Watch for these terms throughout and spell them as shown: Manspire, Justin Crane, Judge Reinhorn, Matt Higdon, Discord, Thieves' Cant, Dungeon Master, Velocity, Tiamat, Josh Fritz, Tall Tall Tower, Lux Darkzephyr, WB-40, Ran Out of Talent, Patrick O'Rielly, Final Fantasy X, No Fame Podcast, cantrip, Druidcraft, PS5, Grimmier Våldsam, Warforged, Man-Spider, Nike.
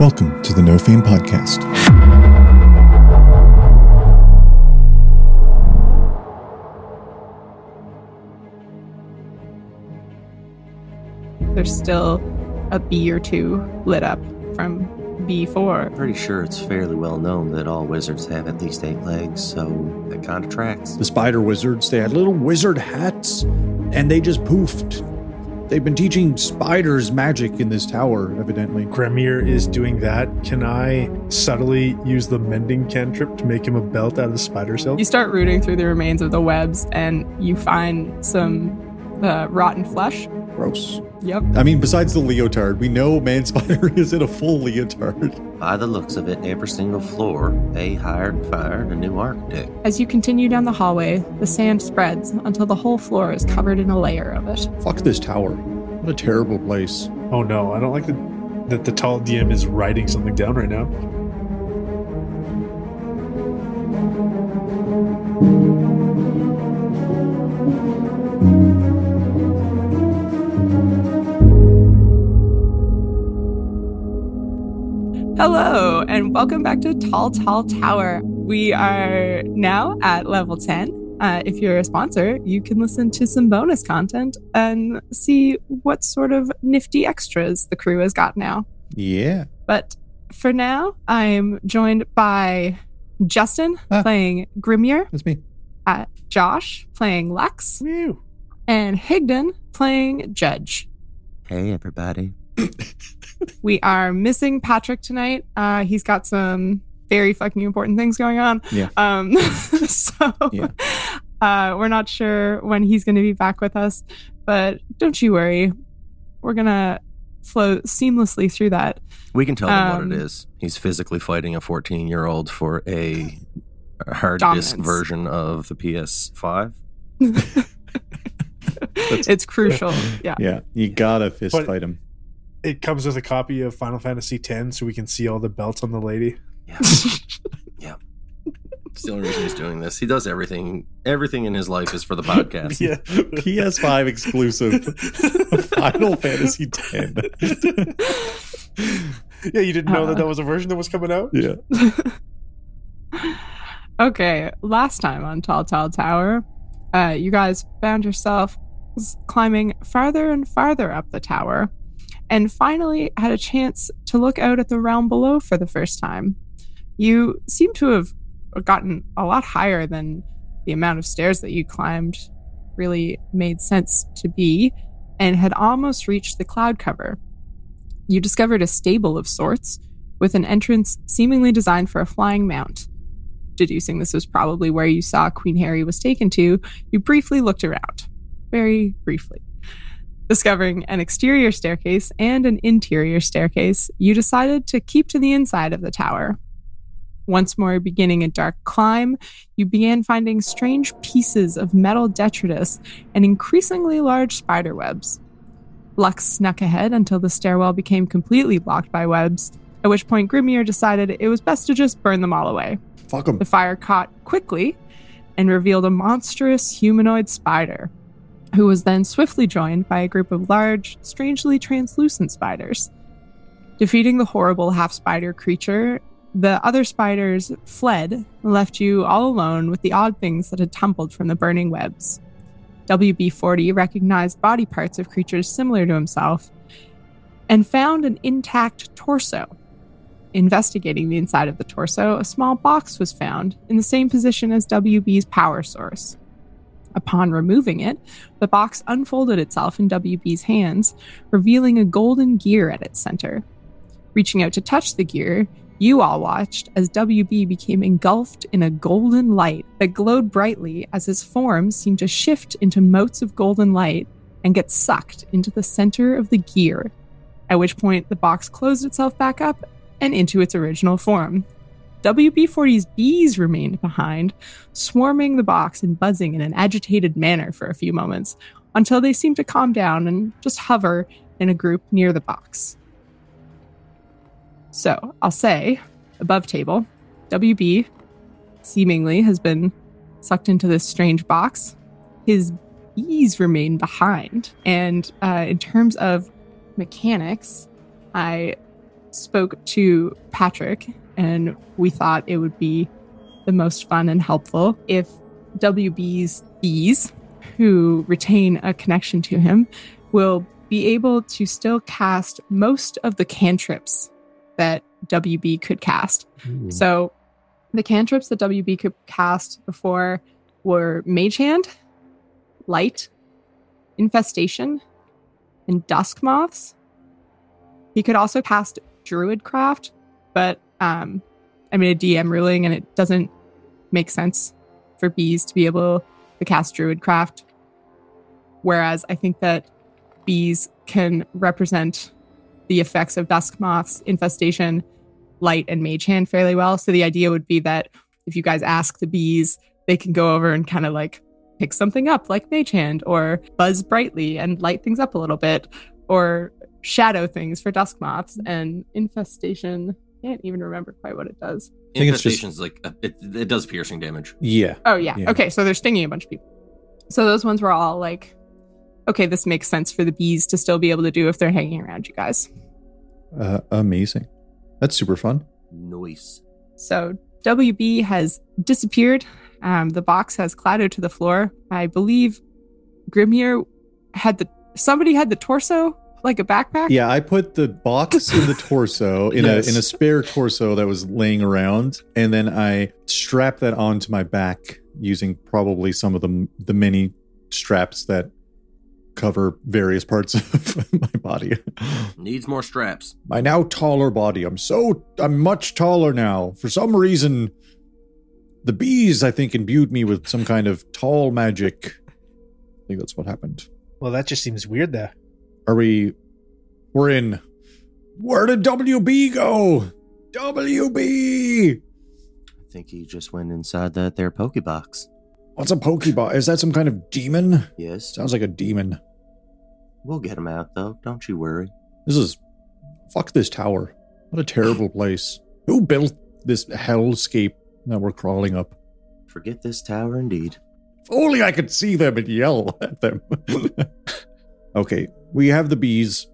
Welcome to the No Fame Podcast. There's still a bee or two lit up from B4. I'm pretty sure it's fairly well known that all wizards have at least 8 legs, so that kind of tracks. The spider wizards, they had little wizard hats, and they just poofed. They've been teaching spiders magic in this tower, evidently. Grimmier is doing that. Can I subtly use the mending cantrip to make him a belt out of spider silk? You start rooting through the remains of the webs, and you find some rotten flesh. Gross. Yep. I mean, besides the leotard, we know Man-Spider is in a full leotard. By the looks of it, every single floor, they hired and fired a new architect. As you continue down the hallway, the sand spreads until the whole floor is covered in a layer of it. Fuck this tower. What a terrible place. Oh no, I don't like that the tall DM is writing something down right now. Hello, and welcome back to Tall Tall Tower. We are now at level 10. If you're a sponsor, you can listen to some bonus content and see what sort of nifty extras the crew has got now. Yeah. But for now, I'm joined by Justin playing Grimmier. That's me. Josh playing Lux. Ew. And Higdon playing Judge. Hey, everybody. We are missing Patrick tonight. He's got some very fucking important things going on. Yeah. We're not sure when he's going to be back with us, but don't you worry. We're going to flow seamlessly through that. We can tell him what it is. He's physically fighting a 14-year-old for a hard disk version of the PS5. It's crucial. Yeah. Yeah. You got to fist fight him. It comes with a copy of Final Fantasy X, so we can see all the belts on the lady. Yeah. Yeah. It's the only reason he's doing this. He does everything. Everything in his life is for the podcast. Yeah. PS5 exclusive. Final Fantasy X. Yeah, you didn't know that was a version that was coming out? Yeah. Okay, last time on Tall Tall Tower, you guys found yourself climbing farther and farther up the tower, and finally had a chance to look out at the realm below for the first time. You seem to have gotten a lot higher than the amount of stairs that you climbed really made sense to be, and had almost reached the cloud cover. You discovered a stable of sorts, with an entrance seemingly designed for a flying mount. Deducing this was probably where you saw Queen Harry was taken to, you briefly looked around. Very briefly. Discovering an exterior staircase and an interior staircase, you decided to keep to the inside of the tower. Once more beginning a dark climb, you began finding strange pieces of metal detritus and increasingly large spider webs. Lux snuck ahead until the stairwell became completely blocked by webs, at which point Grimmier decided it was best to just burn them all away. Fuck 'em. The fire caught quickly and revealed a monstrous humanoid spider, who was then swiftly joined by a group of large, strangely translucent spiders. Defeating the horrible half-spider creature, the other spiders fled and left you all alone with the odd things that had tumbled from the burning webs. WB-40 recognized body parts of creatures similar to himself and found an intact torso. Investigating the inside of the torso, a small box was found in the same position as WB's power source. Upon removing it, the box unfolded itself in WB's hands, revealing a golden gear at its center. Reaching out to touch the gear, you all watched as WB became engulfed in a golden light that glowed brightly as his form seemed to shift into motes of golden light and get sucked into the center of the gear, at which point the box closed itself back up and into its original form. WB-40's bees remained behind, swarming the box and buzzing in an agitated manner for a few moments, until they seemed to calm down and just hover in a group near the box. So, I'll say, above table, WB seemingly has been sucked into this strange box. His bees remain behind. And in terms of mechanics, I spoke to Patrick, and we thought it would be the most fun and helpful if WB's bees, who retain a connection to him, will be able to still cast most of the cantrips that WB could cast. Ooh. So the cantrips that WB could cast before were Mage Hand, Light, Infestation, and Dusk Moths. He could also cast Druidcraft, but I made a DM ruling, and it doesn't make sense for bees to be able to cast Druidcraft. Whereas I think that bees can represent the effects of Dusk Moths, Infestation, Light, and Mage Hand fairly well. So the idea would be that if you guys ask the bees, they can go over and kind of like pick something up like Mage Hand, or buzz brightly and light things up a little bit, or shadow things for Dusk Moths, and Infestation. Can't even remember quite what it does. Infestation is like it does piercing damage. Yeah. Oh yeah. Okay, so they're stinging a bunch of people. So those ones were all like, okay, this makes sense for the bees to still be able to do if they're hanging around you guys. Amazing. That's super fun. Nice. So WB has disappeared. The box has clattered to the floor. I believe Grimmier had the torso like a backpack. Yeah, I put the box in the torso in a spare torso that was laying around, and then I strapped that onto my back using probably some of the mini straps that cover various parts of my body. Needs more straps. My now taller body. I'm much taller now. For some reason, the bees, I think, imbued me with some kind of tall magic. I think that's what happened. Well, that just seems weird, though. We're in. Where did WB go? WB! I think he just went inside their Pokebox. What's a Pokebox? Is that some kind of demon? Yes. Sounds like a demon. We'll get him out, though. Don't you worry. Fuck this tower. What a terrible place. Who built this hellscape that we're crawling up? Forget this tower, indeed. If only I could see them and yell at them. Okay, we have the bees.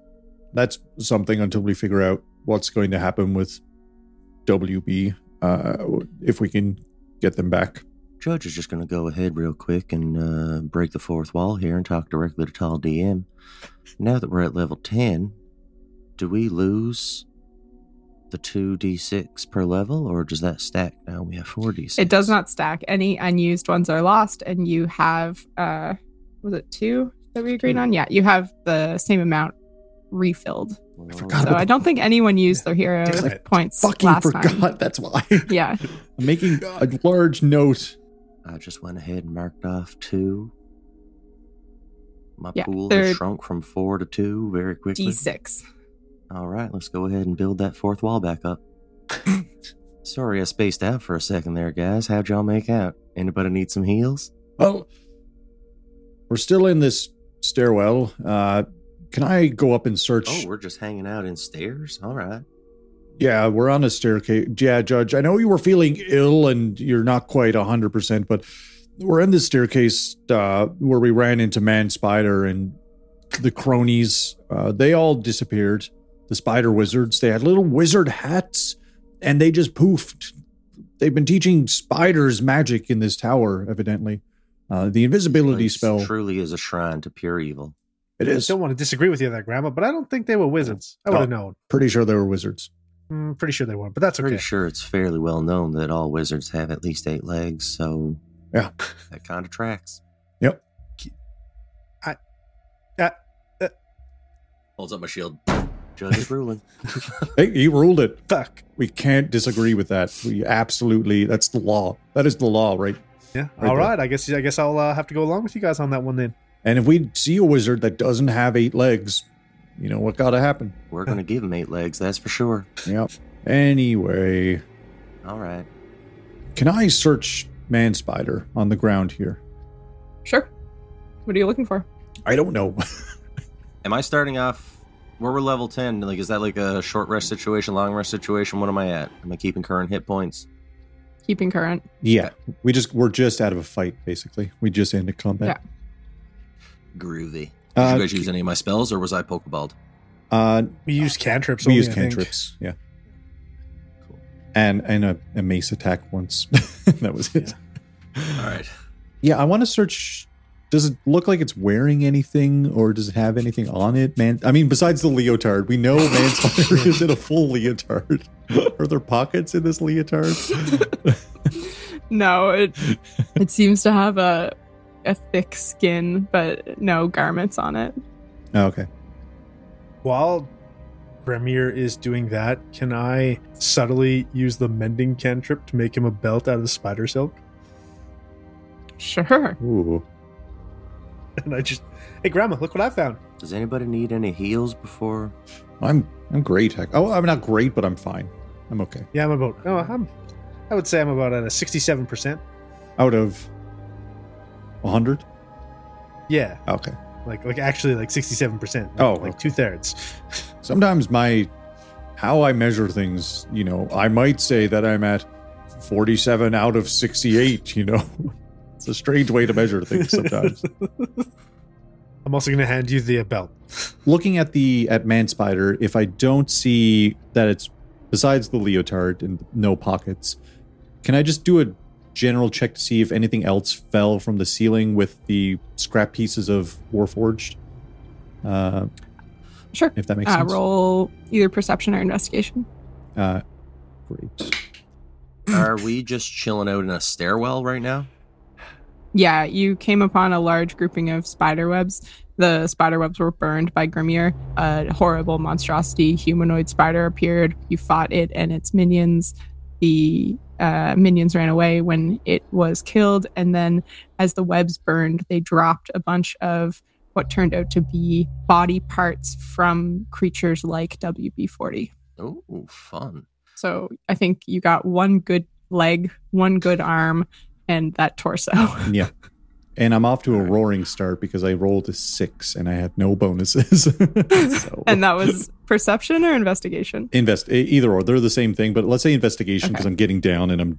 That's something until we figure out what's going to happen with WB, if we can get them back. Judge is just going to go ahead real quick and break the fourth wall here and talk directly to Tall DM. Now that we're at level 10, do we lose the 2d6 per level, or does that stack now? We have 4d6. It does not stack. Any unused ones are lost, and you have, was it 2? That we agreed on? Yeah, you have the same amount refilled. I forgot. So I don't think anyone used their hero points last time. Fucking forgot, that's why. Yeah. I'm making a large note. I just went ahead and marked off 2. My pool has shrunk from 4 to 2 very quickly. D6. All right, let's go ahead and build that fourth wall back up. Sorry, I spaced out for a second there, guys. How'd y'all make out? Anybody need some heals? Well, we're still in this stairwell. Can I go up and search? Oh, we're just hanging out in stairs? All right. Yeah, we're on a staircase. Yeah, Judge, I know you were feeling ill and you're not quite 100%, but we're in this staircase where we ran into Man-Spider and the cronies. They all disappeared. The spider wizards, they had little wizard hats and they just poofed. They've been teaching spiders magic in this tower, evidently. The invisibility spell truly is a shrine to pure evil. It is. I don't want to disagree with you there, Grandma, but I don't think they were wizards. I would have known. Pretty sure they were wizards. Pretty sure they weren't, but that's okay. Pretty sure it's fairly well known that all wizards have at least 8 legs, so yeah, that kind of tracks. Yep. I holds up my shield. Judge is ruling. Hey, he ruled it. Fuck. We can't disagree with that. We absolutely. That's the law. That is the law, right? Yeah. All right. I guess I'll have to go along with you guys on that one then. And if we see a wizard that doesn't have 8 legs, you know what got to happen? We're going to give him 8 legs, that's for sure. Yep. Anyway. All right. Can I search Man-Spider on the ground here? Sure. What are you looking for? I don't know. Am I starting off where we're level 10? Like, is that like a short rest situation, long rest situation? What am I at? Am I keeping current hit points? Keeping current. Yeah. We're just out of a fight, basically. We just ended combat. Yeah. Groovy. Did you guys use any of my spells, or was I pokeballed? We use cantrips. We use cantrips. Yeah. Cool. And a mace attack once. That was it. Yeah. All right. Yeah, I want to search. Does it look like it's wearing anything, or does it have anything on it, man? I mean, besides the leotard, we know Manspire is in a full leotard. Are there pockets in this leotard? No, it seems to have a thick skin, but no garments on it. Oh, okay. While Grimmier is doing that, can I subtly use the mending cantrip to make him a belt out of spider silk? Sure. Ooh. And I just, hey, Grandma, look what I found. Does anybody need any heals before? I'm great. Oh, I'm not great, but I'm fine. I'm okay. Yeah, I'm about. Oh, I would say I'm about at a 67% out of 100. Yeah. Okay. Like actually, like 67%. Oh, like okay. 2/3. Sometimes how I measure things, you know, I might say that I'm at 47 out of 68. You know. It's a strange way to measure things sometimes. I'm also going to hand you the belt. Looking at at Man-Spider, if I don't see that it's besides the leotard and no pockets, can I just do a general check to see if anything else fell from the ceiling with the scrap pieces of Warforged? Sure. If that makes sense. Roll either perception or investigation. Great. Are we just chilling out in a stairwell right now? Yeah, you came upon a large grouping of spiderwebs. The spiderwebs were burned by Grimmier. A horrible monstrosity humanoid spider appeared. You fought it and its minions. The minions ran away when it was killed. And then as the webs burned, they dropped a bunch of what turned out to be body parts from creatures like WB-40. Oh, fun. So I think you got one good leg, one good arm, and that torso. Yeah. And I'm off to a roaring start because I rolled a 6 and I had no bonuses. So. And that was perception or investigation? Either or. They're the same thing, but let's say investigation because I'm getting down and I'm...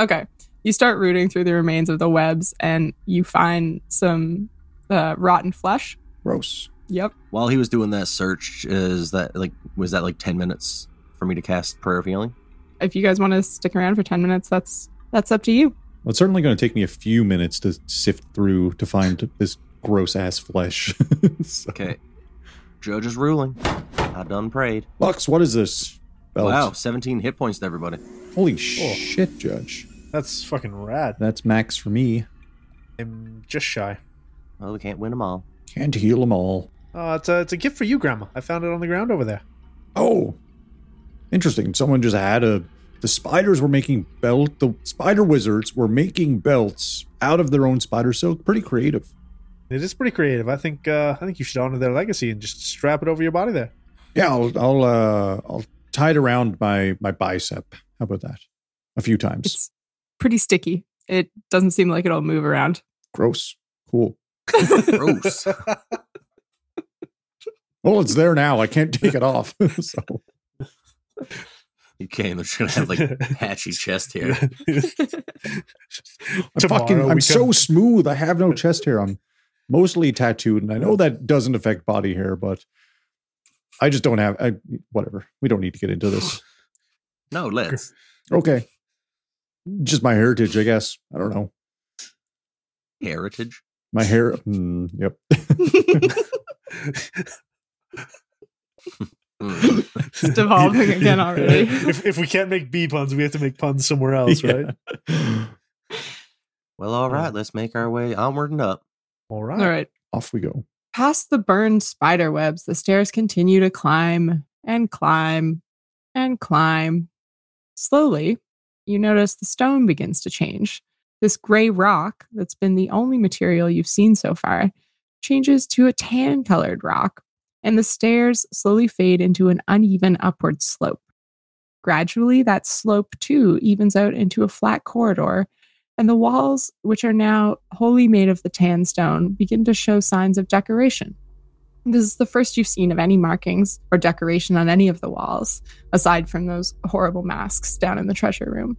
Okay. You start rooting through the remains of the webs and you find some rotten flesh. Gross. Yep. While he was doing that search, was that 10 minutes for me to cast Prayer of Healing? If you guys want to stick around for 10 minutes, that's up to you. Well, it's certainly going to take me a few minutes to sift through to find this gross-ass flesh. So. Okay. Judge is ruling. I done prayed. Lux, what is this? Belt? Wow, 17 hit points to everybody. Holy shit, Judge. That's fucking rad. That's max for me. I'm just shy. Well, we can't win them all. Can't heal them all. It's a gift for you, Grandma. I found it on the ground over there. Oh. Interesting. Someone just had The spiders were making belt. The spider wizards were making belts out of their own spider silk. Pretty creative. It is pretty creative. I think you should honor their legacy and just strap it over your body there. Yeah, I'll tie it around my bicep. How about that? A few times. It's pretty sticky. It doesn't seem like it'll move around. Gross. Cool. Gross. Well, it's there now. I can't take it off. So. You came. They're just gonna have patchy chest hair. I'm so smooth. I have no chest hair. I'm mostly tattooed, and I know that doesn't affect body hair, but I just don't have. Whatever. We don't need to get into this. No, let's. Okay. Just my heritage, I guess. I don't know. Heritage. My hair. Yep. It's devolving again already. If we can't make B puns, we have to make puns somewhere else, right? Well, all right. Let's make our way onward and up. All right. Off we go. Past the burned spider webs, the stairs continue to climb and climb and climb. Slowly, you notice the stone begins to change. This gray rock that's been the only material you've seen so far changes to a tan-colored rock. And the stairs slowly fade into an uneven upward slope. Gradually, that slope, too, evens out into a flat corridor, and the walls, which are now wholly made of the tan stone, begin to show signs of decoration. This is the first you've seen of any markings or decoration on any of the walls, aside from those horrible masks down in the treasure room.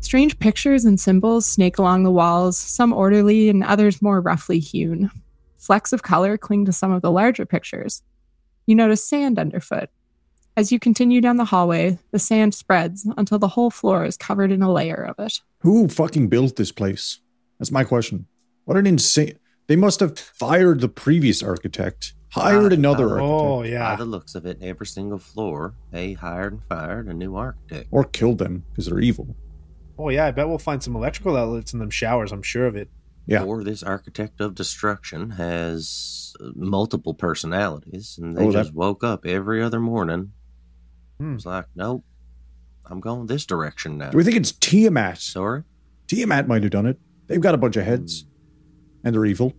Strange pictures and symbols snake along the walls, some orderly and others more roughly hewn. Flecks of color cling to some of the larger pictures. You notice sand underfoot. As you continue down the hallway, the sand spreads until the whole floor is covered in a layer of it. Who fucking built this place? That's my question. What an insane... They must have fired the previous architect, hired another architect. Oh, yeah. By the looks of it, every single floor, they hired and fired a new architect. Or killed them, because they're evil. Oh, yeah, I bet we'll find some electrical outlets in them showers, I'm sure of it. Yeah. Or this architect of destruction has multiple personalities, and they just woke up every other morning. It's like, nope, I'm going this direction now. Do we think it's Tiamat? Sorry? Tiamat might have done it. They've got a bunch of heads. And they're evil.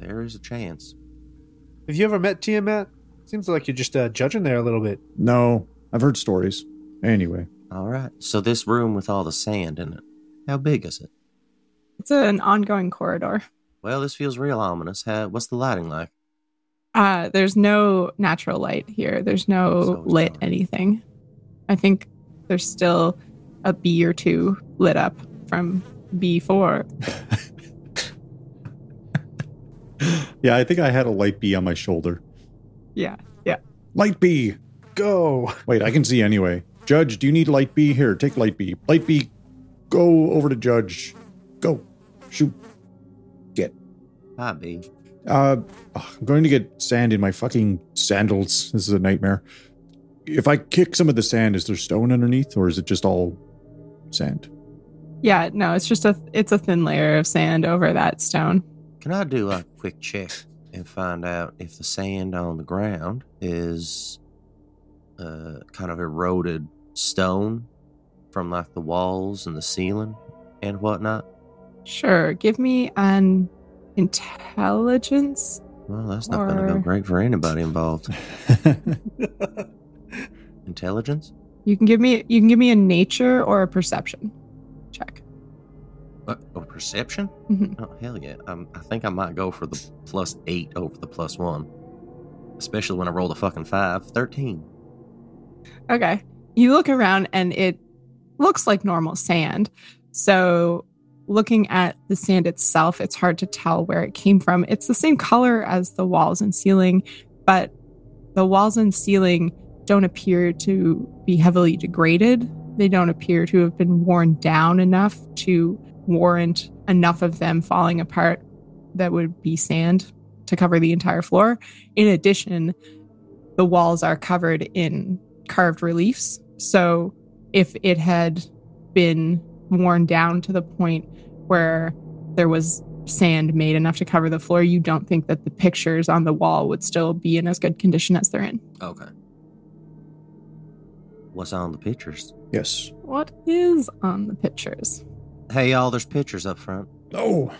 There is a chance. Have you ever met Tiamat? Seems like you're just judging there a little bit. No, I've heard stories. Anyway. All right. So this room with all the sand in it, how big is it? It's an ongoing corridor. Well, this feels real ominous. What's the lighting like? There's no natural light here. There's no lit anything. I think there's still a bee or two lit up from before. Yeah, I think I had a light bee on my shoulder. Yeah. Light bee, go. Wait, I can see anyway. Judge, do you need light bee? Here, take light bee. Light bee, go over to Judge. Go. Shoot. Get. Hi, bee. I'm going to get sand in my fucking sandals. This is a nightmare. If I kick some of the sand, is there stone underneath or is it just all sand? Yeah, no, it's just a thin layer of sand over that stone. Can I do a quick check and find out if the sand on the ground is kind of eroded stone from like the walls and the ceiling and whatnot? Sure. Give me an intelligence. Well, that's not going to go great for anybody involved. Intelligence? You can give me a nature or a perception check. What, a perception? Mm-hmm. Oh, hell yeah. I think I might go for the +8 over the +1. Especially when I rolled a fucking 5. 13. Okay. You look around and it looks like normal sand. So looking at the sand itself, it's hard to tell where it came from. It's the same color as the walls and ceiling, but the walls and ceiling don't appear to be heavily degraded. They don't appear to have been worn down enough to warrant enough of them falling apart that would be sand to cover the entire floor. In addition, the walls are covered in carved reliefs. So if it had been worn down to the point where there was sand made enough to cover the floor, you don't think that the pictures on the wall would still be in as good condition as they're in. Okay. What's on the pictures? Yes. What is on the pictures? Hey, y'all, there's pictures up front. Oh,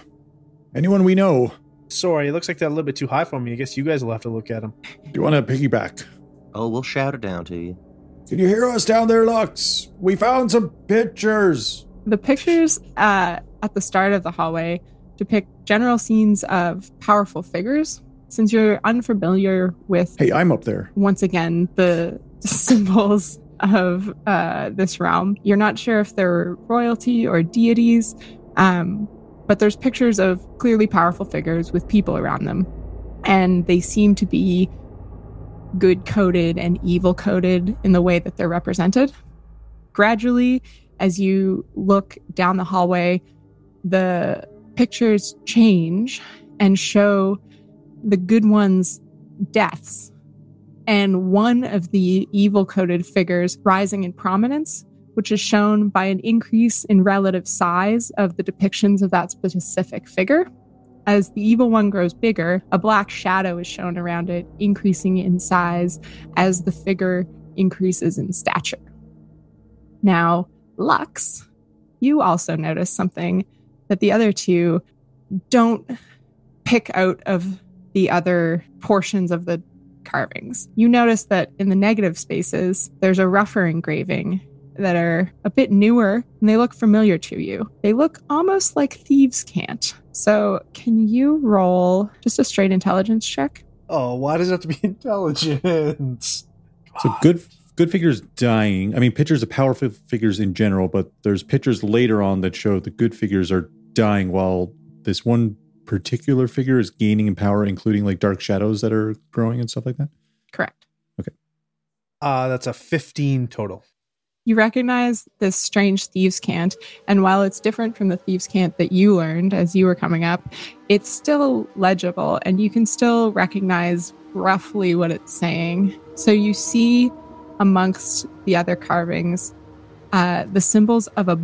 anyone we know. Sorry, it looks like they're a little bit too high for me. I guess you guys will have to look at them. Do you want to piggyback? Oh, we'll shout it down to you. Can you hear us down there, Lux? We found some pictures. The pictures at the start of the hallway depict general scenes of powerful figures. Since you're unfamiliar with... Hey, I'm up there. Once again, the symbols of this realm. You're not sure if they're royalty or deities, but there's pictures of clearly powerful figures with people around them. And they seem to be good-coded and evil-coded in the way that they're represented. Gradually, as you look down the hallway, the pictures change and show the good ones' deaths, and one of the evil-coded figures rising in prominence, which is shown by an increase in relative size of the depictions of that specific figure. As the evil one grows bigger, a black shadow is shown around it, increasing in size as the figure increases in stature. Now, Lux, you also notice something that the other two don't pick out of the other portions of the carvings. You notice that in the negative spaces, there's a rougher engraving that are a bit newer, and they look familiar to you. They look almost like Thieves' Cant. So can you roll just a straight intelligence check? Oh, why does it have to be intelligence? So good figures dying. I mean, pictures of powerful figures in general, but there's pictures later on that show the good figures are dying while this one particular figure is gaining in power, including like dark shadows that are growing and stuff like that? Correct. Okay. That's a 15 total. You recognize this strange Thieves' Cant, and while it's different from the Thieves' Cant that you learned as you were coming up, it's still legible, and you can still recognize roughly what it's saying. So you see amongst the other carvings the symbols of a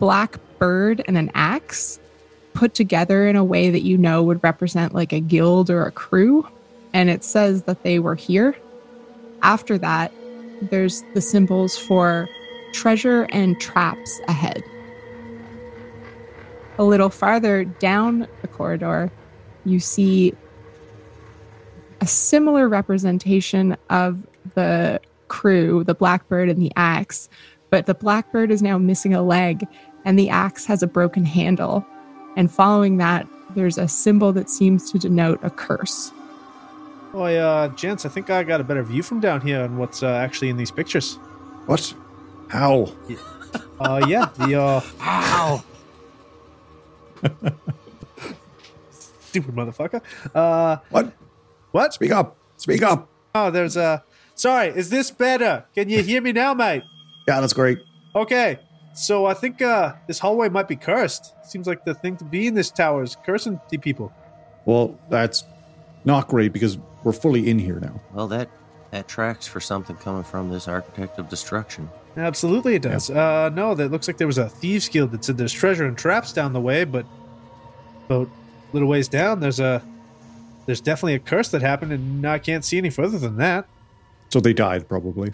black bird and an axe put together in a way that you know would represent like a guild or a crew, and it says that they were here. After that, there's the symbols for treasure and traps ahead. A little farther down the corridor, you see a similar representation of the crew, the blackbird and the axe, but the blackbird is now missing a leg and the axe has a broken handle. And following that, there's a symbol that seems to denote a curse. Boy, gents, I think I got a better view from down here on what's actually in these pictures. What? How? How? Stupid motherfucker. What? What? Speak up. Speak up. Oh, there's a... Sorry, is this better? Can you hear me now, mate? Yeah, that's great. Okay, so I think this hallway might be cursed. Seems like the thing to be in this tower is cursing the people. Well, that's not great because... We're fully in here now. Well, that tracks for something coming from this Architect of Destruction. Absolutely it does. Yeah. No, that looks like there was a Thieves' Guild that said there's treasure and traps down the way, but about a little ways down, there's definitely a curse that happened, and I can't see any further than that. So they died, probably.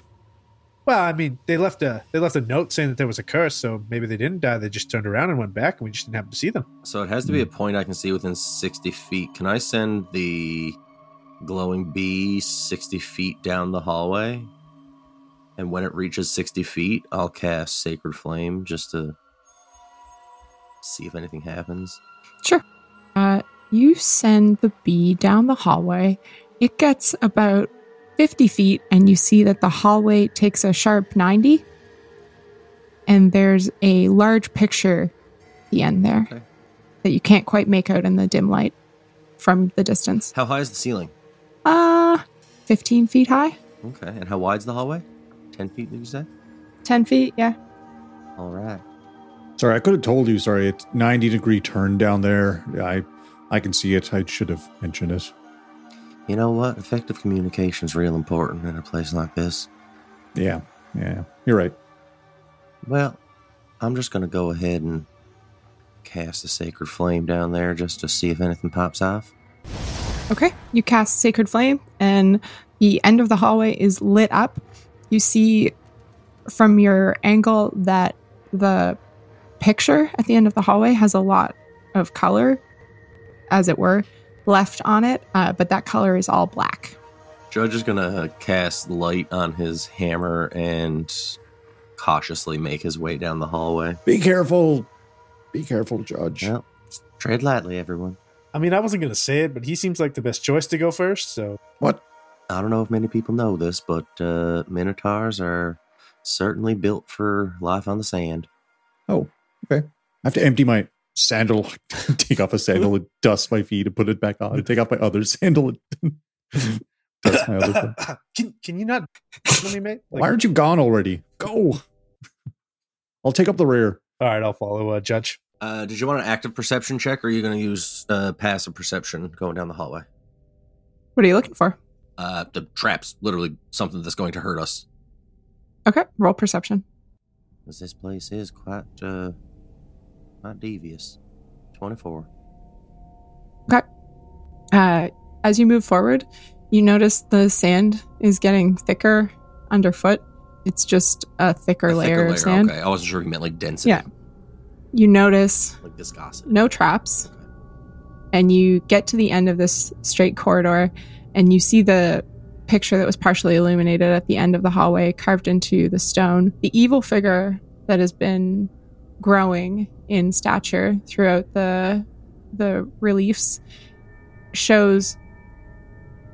Well, I mean, they left a note saying that there was a curse, so maybe they didn't die. They just turned around and went back, and we just didn't happen to see them. So it has to be a point I can see within 60 feet. Can I send the... glowing bee 60 feet down the hallway, and when it reaches 60 feet I'll cast Sacred Flame just to see if anything happens. Sure. You send the bee down the hallway. It gets about 50 feet and you see that the hallway takes a sharp 90 and there's a large picture at the end there. Okay. That you can't quite make out in the dim light from the distance. How high is the ceiling? 15 feet high. Okay, and how wide's the hallway? 10 feet, did you say? 10 feet, yeah. All right. Sorry, I could have told you. Sorry, it's 90-degree turn down there. I can see it. I should have mentioned it. You know what? Effective communication is real important in a place like this. Yeah. You're right. Well, I'm just going to go ahead and cast a Sacred Flame down there just to see if anything pops off. Okay, you cast Sacred Flame, and the end of the hallway is lit up. You see from your angle that the picture at the end of the hallway has a lot of color, as it were, left on it, but that color is all black. Judge is going to cast light on his hammer and cautiously make his way down the hallway. Be careful, Judge. Well, tread lightly, everyone. I mean, I wasn't going to say it, but he seems like the best choice to go first, so... What? I don't know if many people know this, but Minotaurs are certainly built for life on the sand. Oh, okay. I have to empty my sandal, take off a sandal and dust my feet and put it back on, take off my other sandal and dust my other foot. Can you not... Let me make, like... Why aren't you gone already? Go! I'll take up the rear. All right, I'll follow Judge. Did you want an active perception check, or are you going to use passive perception going down the hallway? What are you looking for? The traps, literally something that's going to hurt us. Okay, roll perception. Because this place is quite devious. 24. Okay. As you move forward, you notice the sand is getting thicker underfoot. It's just a thicker layer of sand. Okay, I wasn't sure if you meant like density. Yeah. You notice like viscosity. No traps, and you get to the end of this straight corridor, and you see the picture that was partially illuminated at the end of the hallway carved into the stone. The evil figure that has been growing in stature throughout the reliefs shows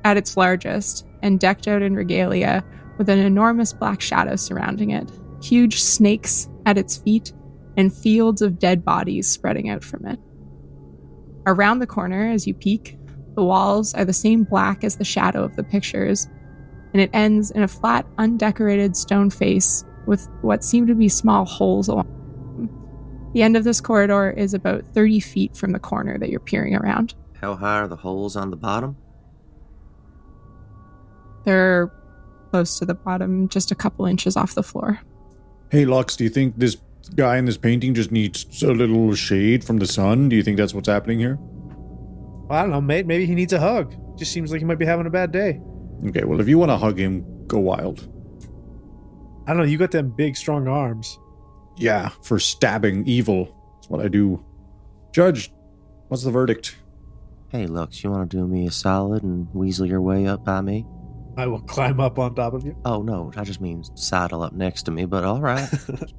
at its largest and decked out in regalia with an enormous black shadow surrounding it, huge snakes at its feet, and fields of dead bodies spreading out from it. Around the corner, as you peek, the walls are the same black as the shadow of the pictures, and it ends in a flat, undecorated stone face with what seem to be small holes along them. The end of this corridor is about 30 feet from the corner that you're peering around. How high are the holes on the bottom? They're close to the bottom, just a couple inches off the floor. Hey, Lux, do you think this guy in this painting just needs a little shade from the sun? Do you think that's what's happening here? Well, I don't know, mate. Maybe he needs a hug. Just seems like he might be having a bad day. Okay, well, if you want to hug him, go wild. I don't know. You got them big, strong arms. Yeah, for stabbing evil. That's what I do. Judge, what's the verdict? Hey, Lux, you want to do me a solid and weasel your way up by me? I will climb up on top of you. Oh, no, I just mean saddle up next to me, but all right.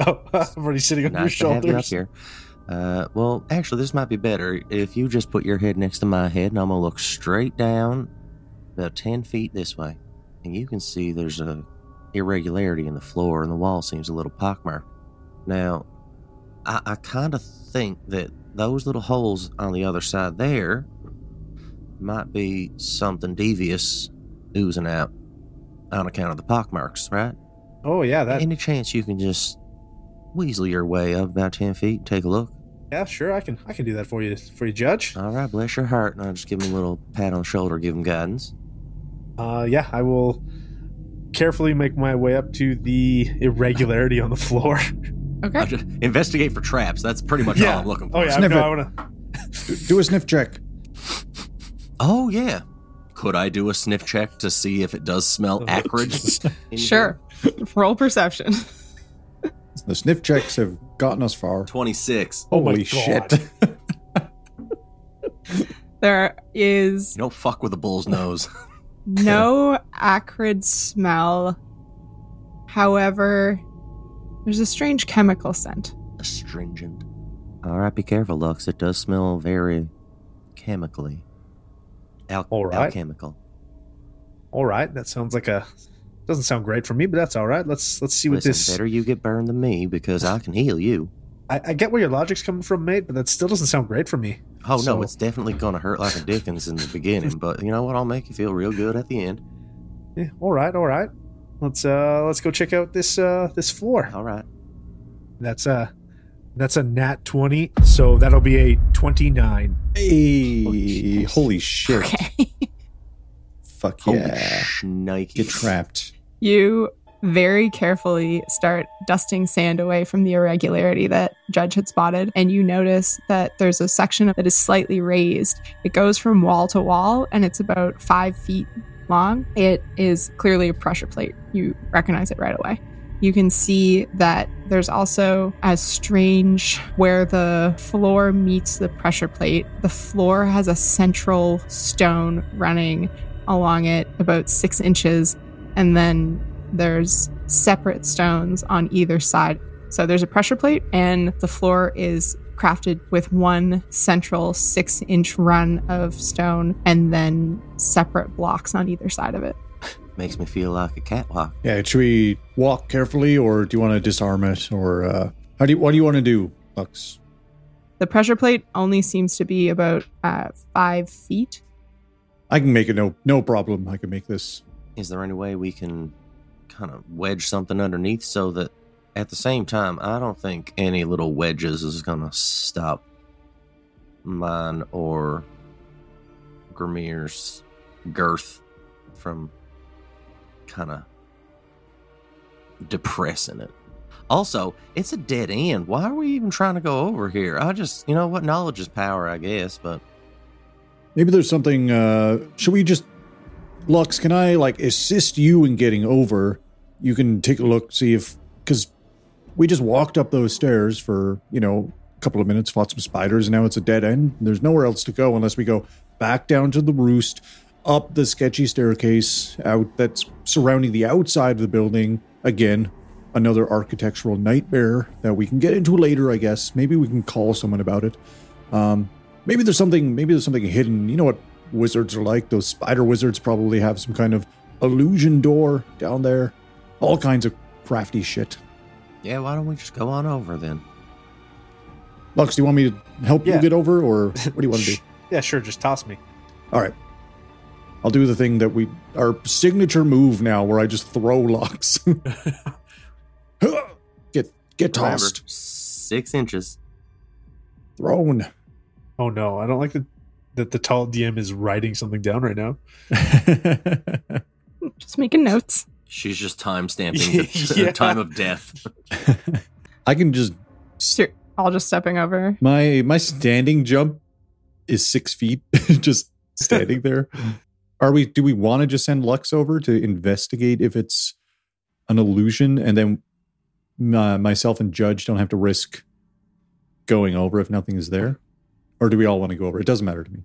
Oh, I'm already sitting on your shoulders. Nice to have you up here. Well, actually, this might be better. If you just put your head next to my head, and I'm going to look straight down about 10 feet this way, and you can see there's a irregularity in the floor, and the wall seems a little pockmarked. Now, I kind of think that those little holes on the other side there might be something devious oozing out on account of the pockmarks, right? Oh, yeah. That... Any chance you can just weasel your way up about 10 feet, take a look? Yeah, sure. I can do that for you, Judge. All right, bless your heart. And I'll just give him a little pat on the shoulder, give him guidance. Yeah, I will carefully make my way up to the irregularity on the floor. Okay. Investigate for traps. That's pretty much all I'm looking for. Oh, yeah. I want to... Do a sniff check. Oh, yeah. Could I do a sniff check to see if it does smell acrid? Sure. Roll perception. The sniff checks have gotten us far. 26. Holy shit. There is... You don't fuck with a bull's nose. No acrid smell. However, there's a strange chemical scent. Astringent. All right, be careful, Lux. It does smell very chemically. Alchemical. All right, that sounds like a... Doesn't sound great for me, but that's all right. Let's see what this... Better you get burned than me, because I can heal you. I get where your logic's coming from, mate, but that still doesn't sound great for me. Oh, so... no, it's definitely going to hurt like a dickens in the beginning, but you know what? I'll make you feel real good at the end. Yeah, all right. Let's go check out this floor. All right. That's a nat 20, so that'll be a 29. Hey, holy shit. Okay. Fuck yeah. Nike. Get trapped. You very carefully start dusting sand away from the irregularity that Judge had spotted, and you notice that there's a section that is slightly raised. It goes from wall to wall, and it's about 5 feet long. It is clearly a pressure plate. You recognize it right away. You can see that there's also a strange, where the floor meets the pressure plate, the floor has a central stone running along it about 6 inches, and then there's separate stones on either side. So there's a pressure plate, and the floor is crafted with one central 6-inch run of stone, and then separate blocks on either side of it. Makes me feel like a catwalk. Yeah, should we walk carefully, or do you want to disarm it, or what do you want to do, Lux? The pressure plate only seems to be about 5 feet. I can make it, no problem. I can make this. Is there any way we can kind of wedge something underneath so that at the same time, I don't think any little wedges is gonna stop mine or Grimmier's girth from kind of depressing it. Also, it's a dead end. Why are we even trying to go over here? You know what? Knowledge is power, I guess, but. Maybe there's something, should we just, Lux, can I, assist you in getting over? You can take a look, see if, because we just walked up those stairs for, a couple of minutes, fought some spiders, and now it's a dead end. There's nowhere else to go unless we go back down to the roost, up the sketchy staircase out that's surrounding the outside of the building. Again, another architectural nightmare that we can get into later, I guess. Maybe we can call someone about it. Maybe there's something hidden. You know what wizards are like? Those spider wizards probably have some kind of illusion door down there. All kinds of crafty shit. Yeah, why don't we just go on over then? Lux, do you want me to help you get over, or what do you want to do? Yeah, sure, just toss me. All right. I'll do the thing that we, our signature move now, where I just throw Lux. Get tossed. Remember, 6 inches. Thrown. Oh no, I don't like that the tall DM is writing something down right now. Just making notes. She's just time stamping the time of death. I can just... Sure. I'll just stepping over. My standing jump is 6 feet. Just standing there. Do we want to just send Lux over to investigate if it's an illusion, and then myself and Judge don't have to risk going over if nothing is there? Or do we all want to go over? It doesn't matter to me.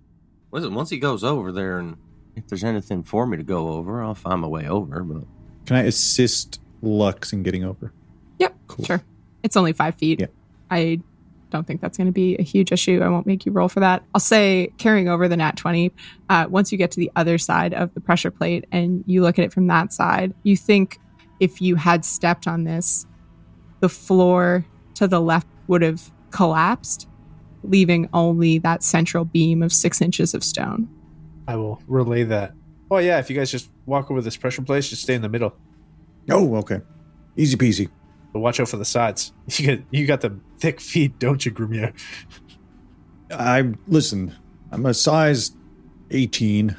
Listen, once he goes over there, and if there's anything for me to go over, I'll find my way over. But can I assist Lux in getting over? Yep, cool. Sure. It's only 5 feet. Yeah. I don't think that's going to be a huge issue. I won't make you roll for that. I'll say carrying over the nat 20, once you get to the other side of the pressure plate and you look at it from that side, you think if you had stepped on this, the floor to the left would have collapsed, leaving only that central beam of 6 inches of stone. I will relay that. Oh, yeah, if you guys just walk over this pressure plate, just stay in the middle. Oh, okay. Easy peasy. But watch out for the sides. You got the thick feet, don't you, Grimmier? I'm a size 18.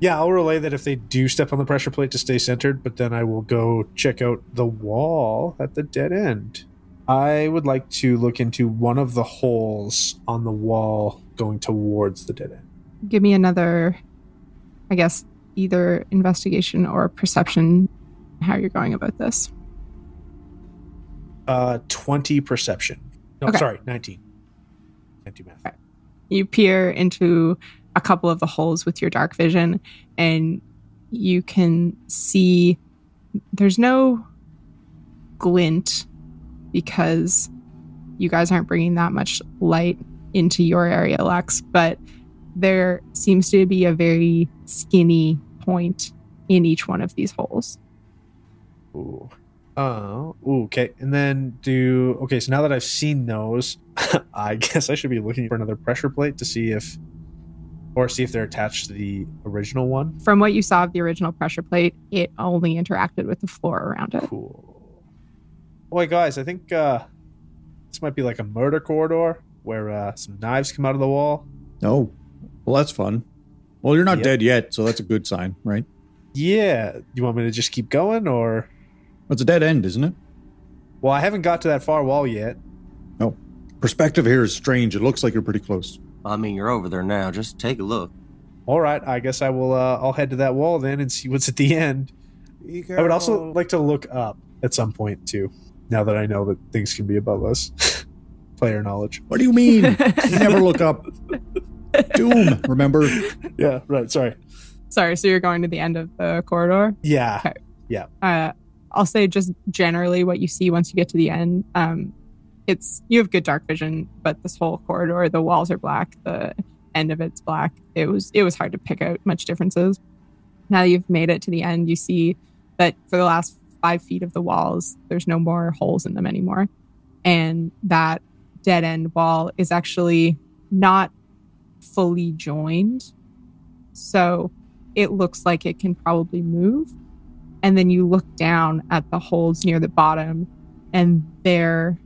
Yeah, I'll relay that if they do step on the pressure plate to stay centered, but then I will go check out the wall at the dead end. I would like to look into one of the holes on the wall going towards the dead end. Give me another, I guess, either investigation or perception, how you're going about this. 20 perception. No, okay. Sorry, 19. Can't do math. Right. You peer into a couple of the holes with your dark vision, and you can see there's no glint because you guys aren't bringing that much light into your area, Lux, but there seems to be a very skinny point in each one of these holes. Ooh. Oh, okay. And then so now that I've seen those, I guess I should be looking for another pressure plate to see if they're attached to the original one. From what you saw of the original pressure plate, it only interacted with the floor around it. Cool. Boy, guys, I think this might be like a murder corridor where some knives come out of the wall. Oh, well, that's fun. Well, you're not dead yet, so that's a good sign, right? Yeah. You want me to just keep going, or... It's a dead end, isn't it? Well, I haven't got to that far wall yet. No. Perspective here is strange. It looks like you're pretty close. I mean, you're over there now. Just take a look. All right. I guess I will, I'll head to that wall then and see what's at the end. I would also like to look up at some point, too, now that I know that things can be above us. Player knowledge. What do you mean? You never look up. Doom, remember? Yeah, right. Sorry. So you're going to the end of the corridor? Yeah. Okay. Yeah. I'll say just generally what you see once you get to the end. You have good dark vision, but this whole corridor, the walls are black, the end of it's black. It was hard to pick out much differences. Now that you've made it to the end, you see that for the last 5 feet of the walls, there's no more holes in them anymore. And that dead end wall is actually not fully joined. So it looks like it can probably move. And then you look down at the holes near the bottom, and there,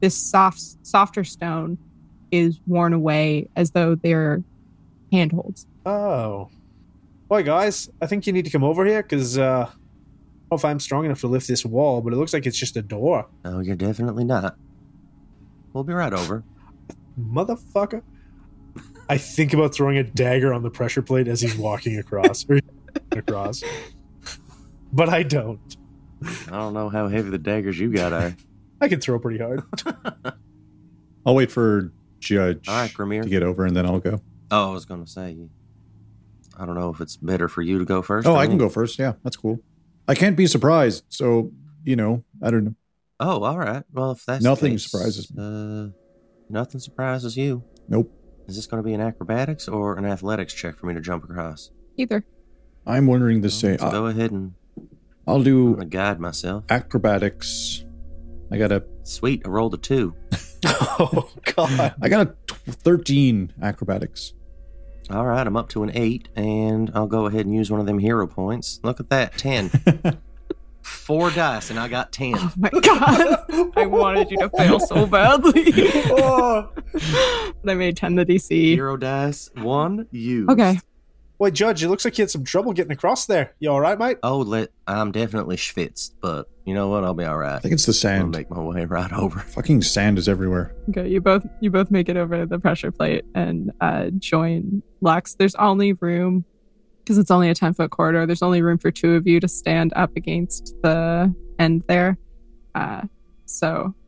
this softer stone is worn away as though they're handholds. Oh. Boy, guys, I think you need to come over here, because I don't know if I'm strong enough to lift this wall, but it looks like it's just a door. No, you're definitely not. We'll be right over. Motherfucker. I think about throwing a dagger on the pressure plate as he's walking across. But I don't. I don't know how heavy the daggers you got are. I can throw pretty hard. I'll wait for Judge to get over, and then I'll go. Oh, I was going to say, I don't know if it's better for you to go first. Oh, I can go first. Yeah, that's cool. I can't be surprised, so, I don't know. Oh, all right. Well, if that's nothing surprises me. Nothing surprises you. Nope. Is this going to be an acrobatics or an athletics check for me to jump across? Either. I'm wondering the same. Go ahead and... I'll do... I'm going to guide myself. Acrobatics. I got a... Sweet, I rolled a 2. Oh, God. I got a 13 acrobatics. All right, I'm up to an 8, and I'll go ahead and use one of them hero points. Look at that, 10. 4 dice, and I got 10. Oh, my God. I wanted you to fail so badly. I made 10 the DC. 0 dice, 1 used. Okay. Wait, Judge, it looks like you had some trouble getting across there. You all right, mate? Oh, I'm definitely schwitzed, but you know what? I'll be all right. I think it's the sand. I'll make my way right over. Fucking sand is everywhere. Okay, you both make it over the pressure plate and join Lux. There's only room, because it's only a 10-foot corridor, there's only room for 2 of you to stand up against the end there. How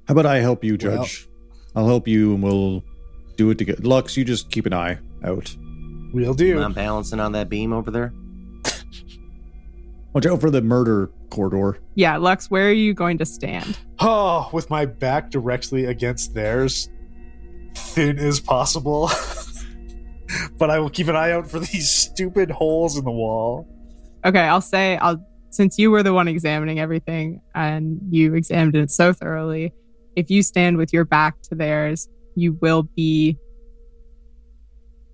about I help you, Judge? Well, I'll help you, and we'll do it together. Lux, you just keep an eye out. We'll do. I'm balancing on that beam over there. Watch out for the murder corridor. Yeah, Lux, where are you going to stand? Oh, with my back directly against theirs, thin as possible. But I will keep an eye out for these stupid holes in the wall. Okay, I'll say, since you were the one examining everything, and you examined it so thoroughly, if you stand with your back to theirs, you will be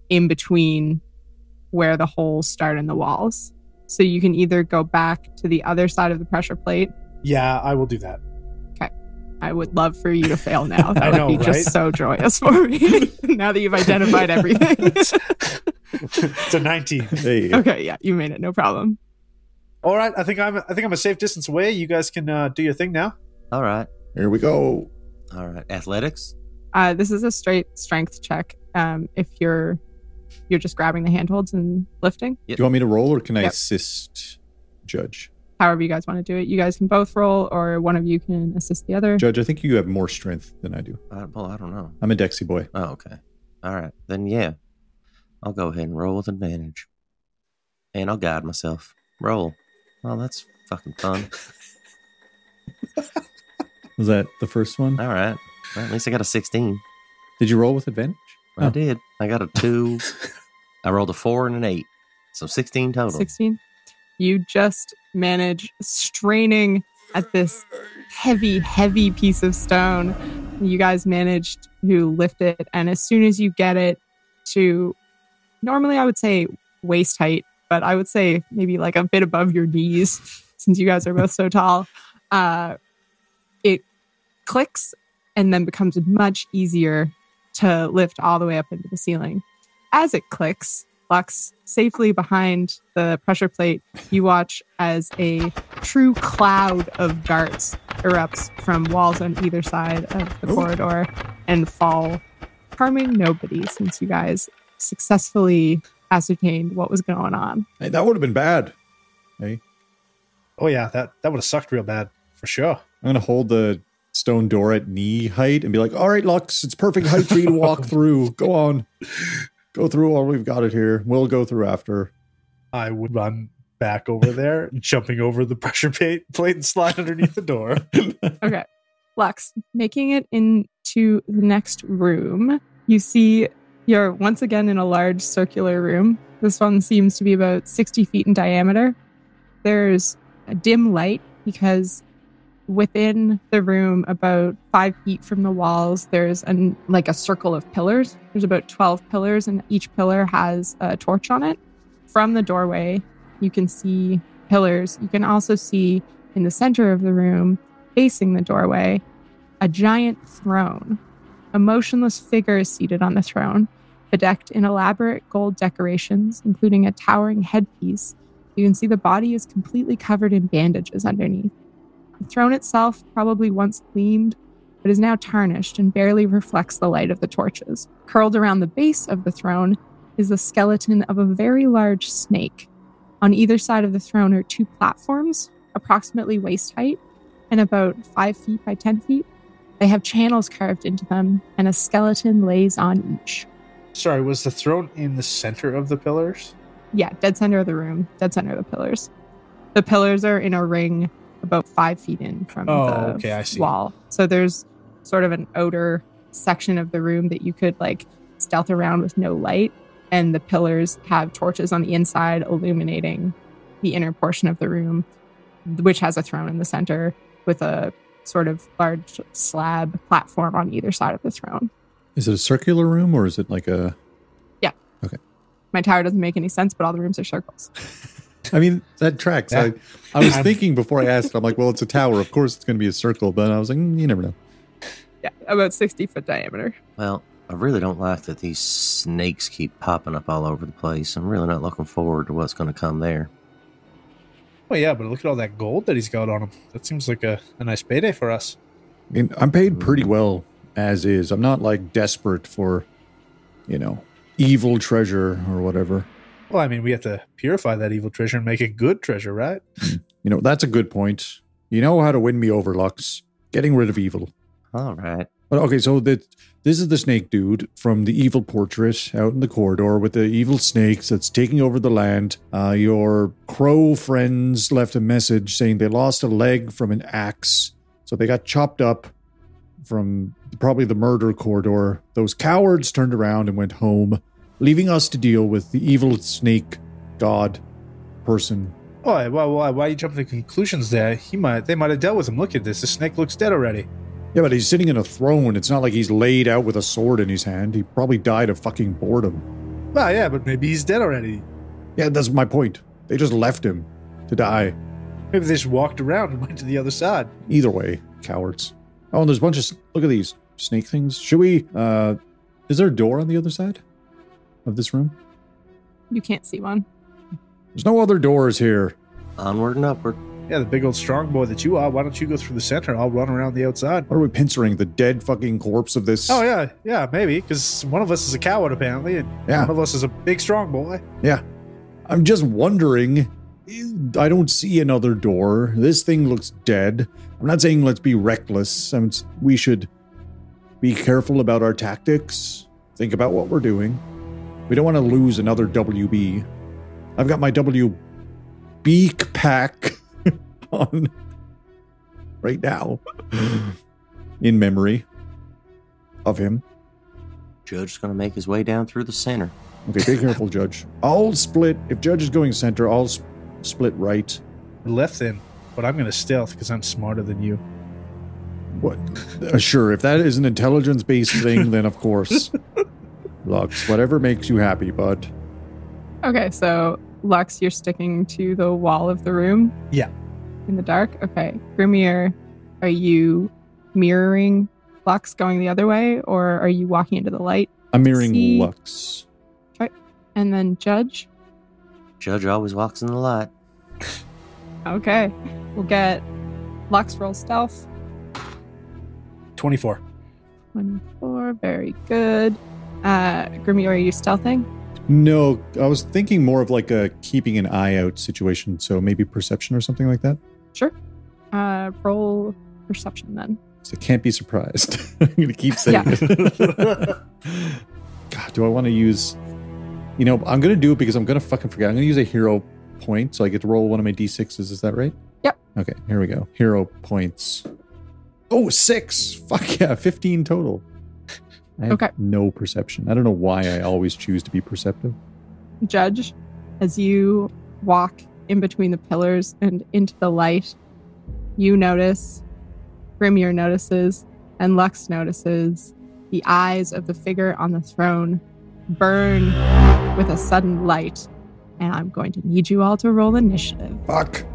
in between where the holes start in the walls. So you can either go back to the other side of the pressure plate. Yeah, I will do that. Okay. I would love for you to fail now. That would be just so joyous for me. Now that you've identified everything. It's a 19. Okay, yeah, you made it. No problem. All right, I think I'm a safe distance away. You guys can do your thing now. All right. Here we go. All right. Athletics? This is a straight strength check. If you're just grabbing the handholds and lifting. Do you want me to roll, or can I assist Judge? However you guys want to do it. You guys can both roll, or one of you can assist the other. Judge, I think you have more strength than I do. Well, I don't know. I'm a Dexy boy. Oh, okay. All right. Then, yeah. I'll go ahead and roll with advantage. And I'll guide myself. Roll. Well, that's fucking fun. Was that the first one? All right. Well, at least I got a 16. Did you roll with advantage? I did. I got a 2. I rolled a 4 and an 8. So 16 total. 16. You just manage, straining at this heavy, heavy piece of stone. You guys managed to lift it. And as soon as you get it to, normally I would say waist height, but I would say maybe like a bit above your knees, since you guys are both so tall. It clicks and then becomes much easier to lift all the way up into the ceiling. As it clicks, Lux, safely behind the pressure plate, you watch as a true cloud of darts erupts from walls on either side of the corridor and fall, harming nobody, since you guys successfully ascertained what was going on. Hey, that would have been bad. Hey. Oh yeah, that would have sucked real bad, for sure. I'm going to hold the stone door at knee height and be like, all right, Lux, it's perfect height for you to walk through. Go on. Go through while we've got it here. We'll go through after. I would run back over there, jumping over the pressure plate and slide underneath the door. Okay. Lux, making it into the next room, you see you're once again in a large circular room. This one seems to be about 60 feet in diameter. There's a dim light because within the room, about 5 feet from the walls, there's a circle of pillars. There's about 12 pillars, and each pillar has a torch on it. From the doorway, you can see pillars. You can also see in the center of the room, facing the doorway, a giant throne. A motionless figure is seated on the throne, bedecked in elaborate gold decorations, including a towering headpiece. You can see the body is completely covered in bandages underneath. The throne itself probably once gleamed, but is now tarnished and barely reflects the light of the torches. Curled around the base of the throne is the skeleton of a very large snake. On either side of the throne are 2 platforms, approximately waist height, and about 5 feet by 10 feet. They have channels carved into them, and a skeleton lays on each. Sorry, was the throne in the center of the pillars? Yeah, dead center of the room, dead center of the pillars. The pillars are in a ring about 5 feet in from the wall. So there's sort of an outer section of the room that you could stealth around with no light. And the pillars have torches on the inside illuminating the inner portion of the room, which has a throne in the center with a sort of large slab platform on either side of the throne. Is it a circular room or is it like a... Yeah. Okay. my tower doesn't make any sense, but all the rooms are circles. I mean, that tracks. Yeah. I was thinking before I asked, I'm like, well, it's a tower. Of course it's going to be a circle. But I was like, you never know. Yeah, about 60-foot diameter. Well, I really don't like that these snakes keep popping up all over the place. I'm really not looking forward to what's going to come there. Well, yeah, but look at all that gold that he's got on him. That seems like a nice payday for us. I mean, I'm paid pretty well as is. I'm not, like, desperate for, you know, evil treasure or whatever. Well, I mean, we have to purify that evil treasure and make it good treasure, right? You know, that's a good point. You know how to win me over, Lux. Getting rid of evil. All right. But, okay, so this is the snake dude from the evil portrait out in the corridor with the evil snakes that's taking over the land. Your crow friends left a message saying they lost a leg from an axe. So they got chopped up from probably the murder corridor. Those cowards turned around and went home, leaving us to deal with the evil snake god person. Oh, why are you jumping to conclusions there? They might have dealt with him. Look at this. The snake looks dead already. Yeah, but he's sitting in a throne. It's not like he's laid out with a sword in his hand. He probably died of fucking boredom. Well, yeah, but maybe he's dead already. Yeah, that's my point. They just left him to die. Maybe they just walked around and went to the other side. Either way, cowards. Oh, and there's a bunch of... Look at these snake things. Should we... is there a door on the other side of this room? You can't see one. There's no other doors here. Onward and upward. Yeah, the big old strong boy that you are. Why don't you go through the center? I'll run around the outside. What are we pincering? The dead fucking corpse of this? Oh, yeah. Yeah, maybe. Because one of us is a coward, apparently. And one of us is a big strong boy. Yeah. I'm just wondering... I don't see another door. This thing looks dead. I'm not saying let's be reckless. I mean, we should be careful about our tactics. Think about what we're doing. We don't want to lose another WB. I've got my WB pack on right now in memory of him. Judge's going to make his way down through the center. Okay, be careful, Judge. I'll split. If Judge is going center, I'll split right. Left then, but I'm going to stealth because I'm smarter than you. What? Sure, if that is an intelligence-based thing, then of course. Lux, whatever makes you happy, bud. Okay, so Lux, you're sticking to the wall of the room? Yeah. In the dark? Okay. Grimmier, are you mirroring Lux going the other way, or are you walking into the light? I'm mirroring Lux. Right. And then Judge? Judge always walks in the light. Okay. We'll get Lux roll stealth. 24. 24. Very good. Grimmier, are you stealthing? No. I was thinking more of like a keeping an eye out situation. So maybe perception or something like that. Sure. Roll perception then. So can't be surprised. I'm going to keep saying it. God, do I want to use... You know, I'm going to do it because I'm going to fucking forget. I'm going to use a hero point, so I get to roll one of my d6s. Is that right? Yep. Okay, here we go. Hero points. Oh, 6. Fuck yeah, 15 total. I have no perception. I don't know why I always choose to be perceptive. Judge, as you walk in between the pillars and into the light, you notice, Grimmier notices, and Lux notices the eyes of the figure on the throne burn with a sudden light, and I'm going to need you all to roll initiative. Fuck.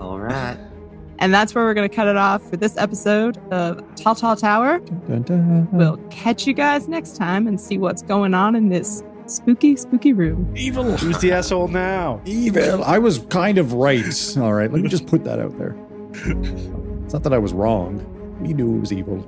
All right. And that's where we're going to cut it off for this episode of Tall Tall Tower. Dun, dun, dun. We'll catch you guys next time and see what's going on in this spooky, spooky room. Evil. Who's the asshole now? Evil. I was kind of right. All right, let me just put that out there. It's not that I was wrong. We knew it was evil.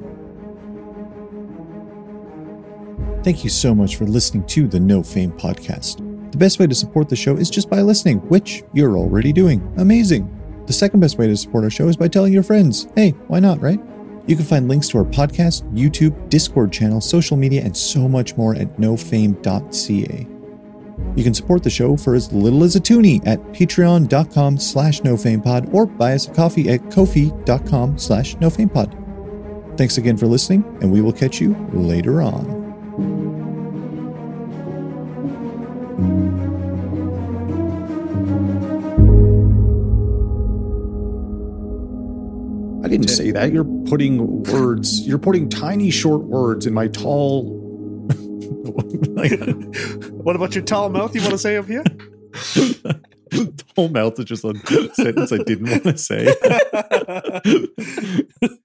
Thank you so much for listening to the No Fame Podcast. The best way to support the show is just by listening, which you're already doing. Amazing. The second best way to support our show is by telling your friends. Hey, why not, right? You can find links to our podcast, YouTube, Discord channel, social media, and so much more at nofame.ca. You can support the show for as little as a toonie at patreon.com/nofamepod or buy us a coffee at ko-fi.com/nofamepod. Thanks again for listening, and we will catch you later on. I didn't say that. You're putting tiny short words in my tall What about your tall mouth you want to say up here? Tall mouth is just a sentence I didn't want to say.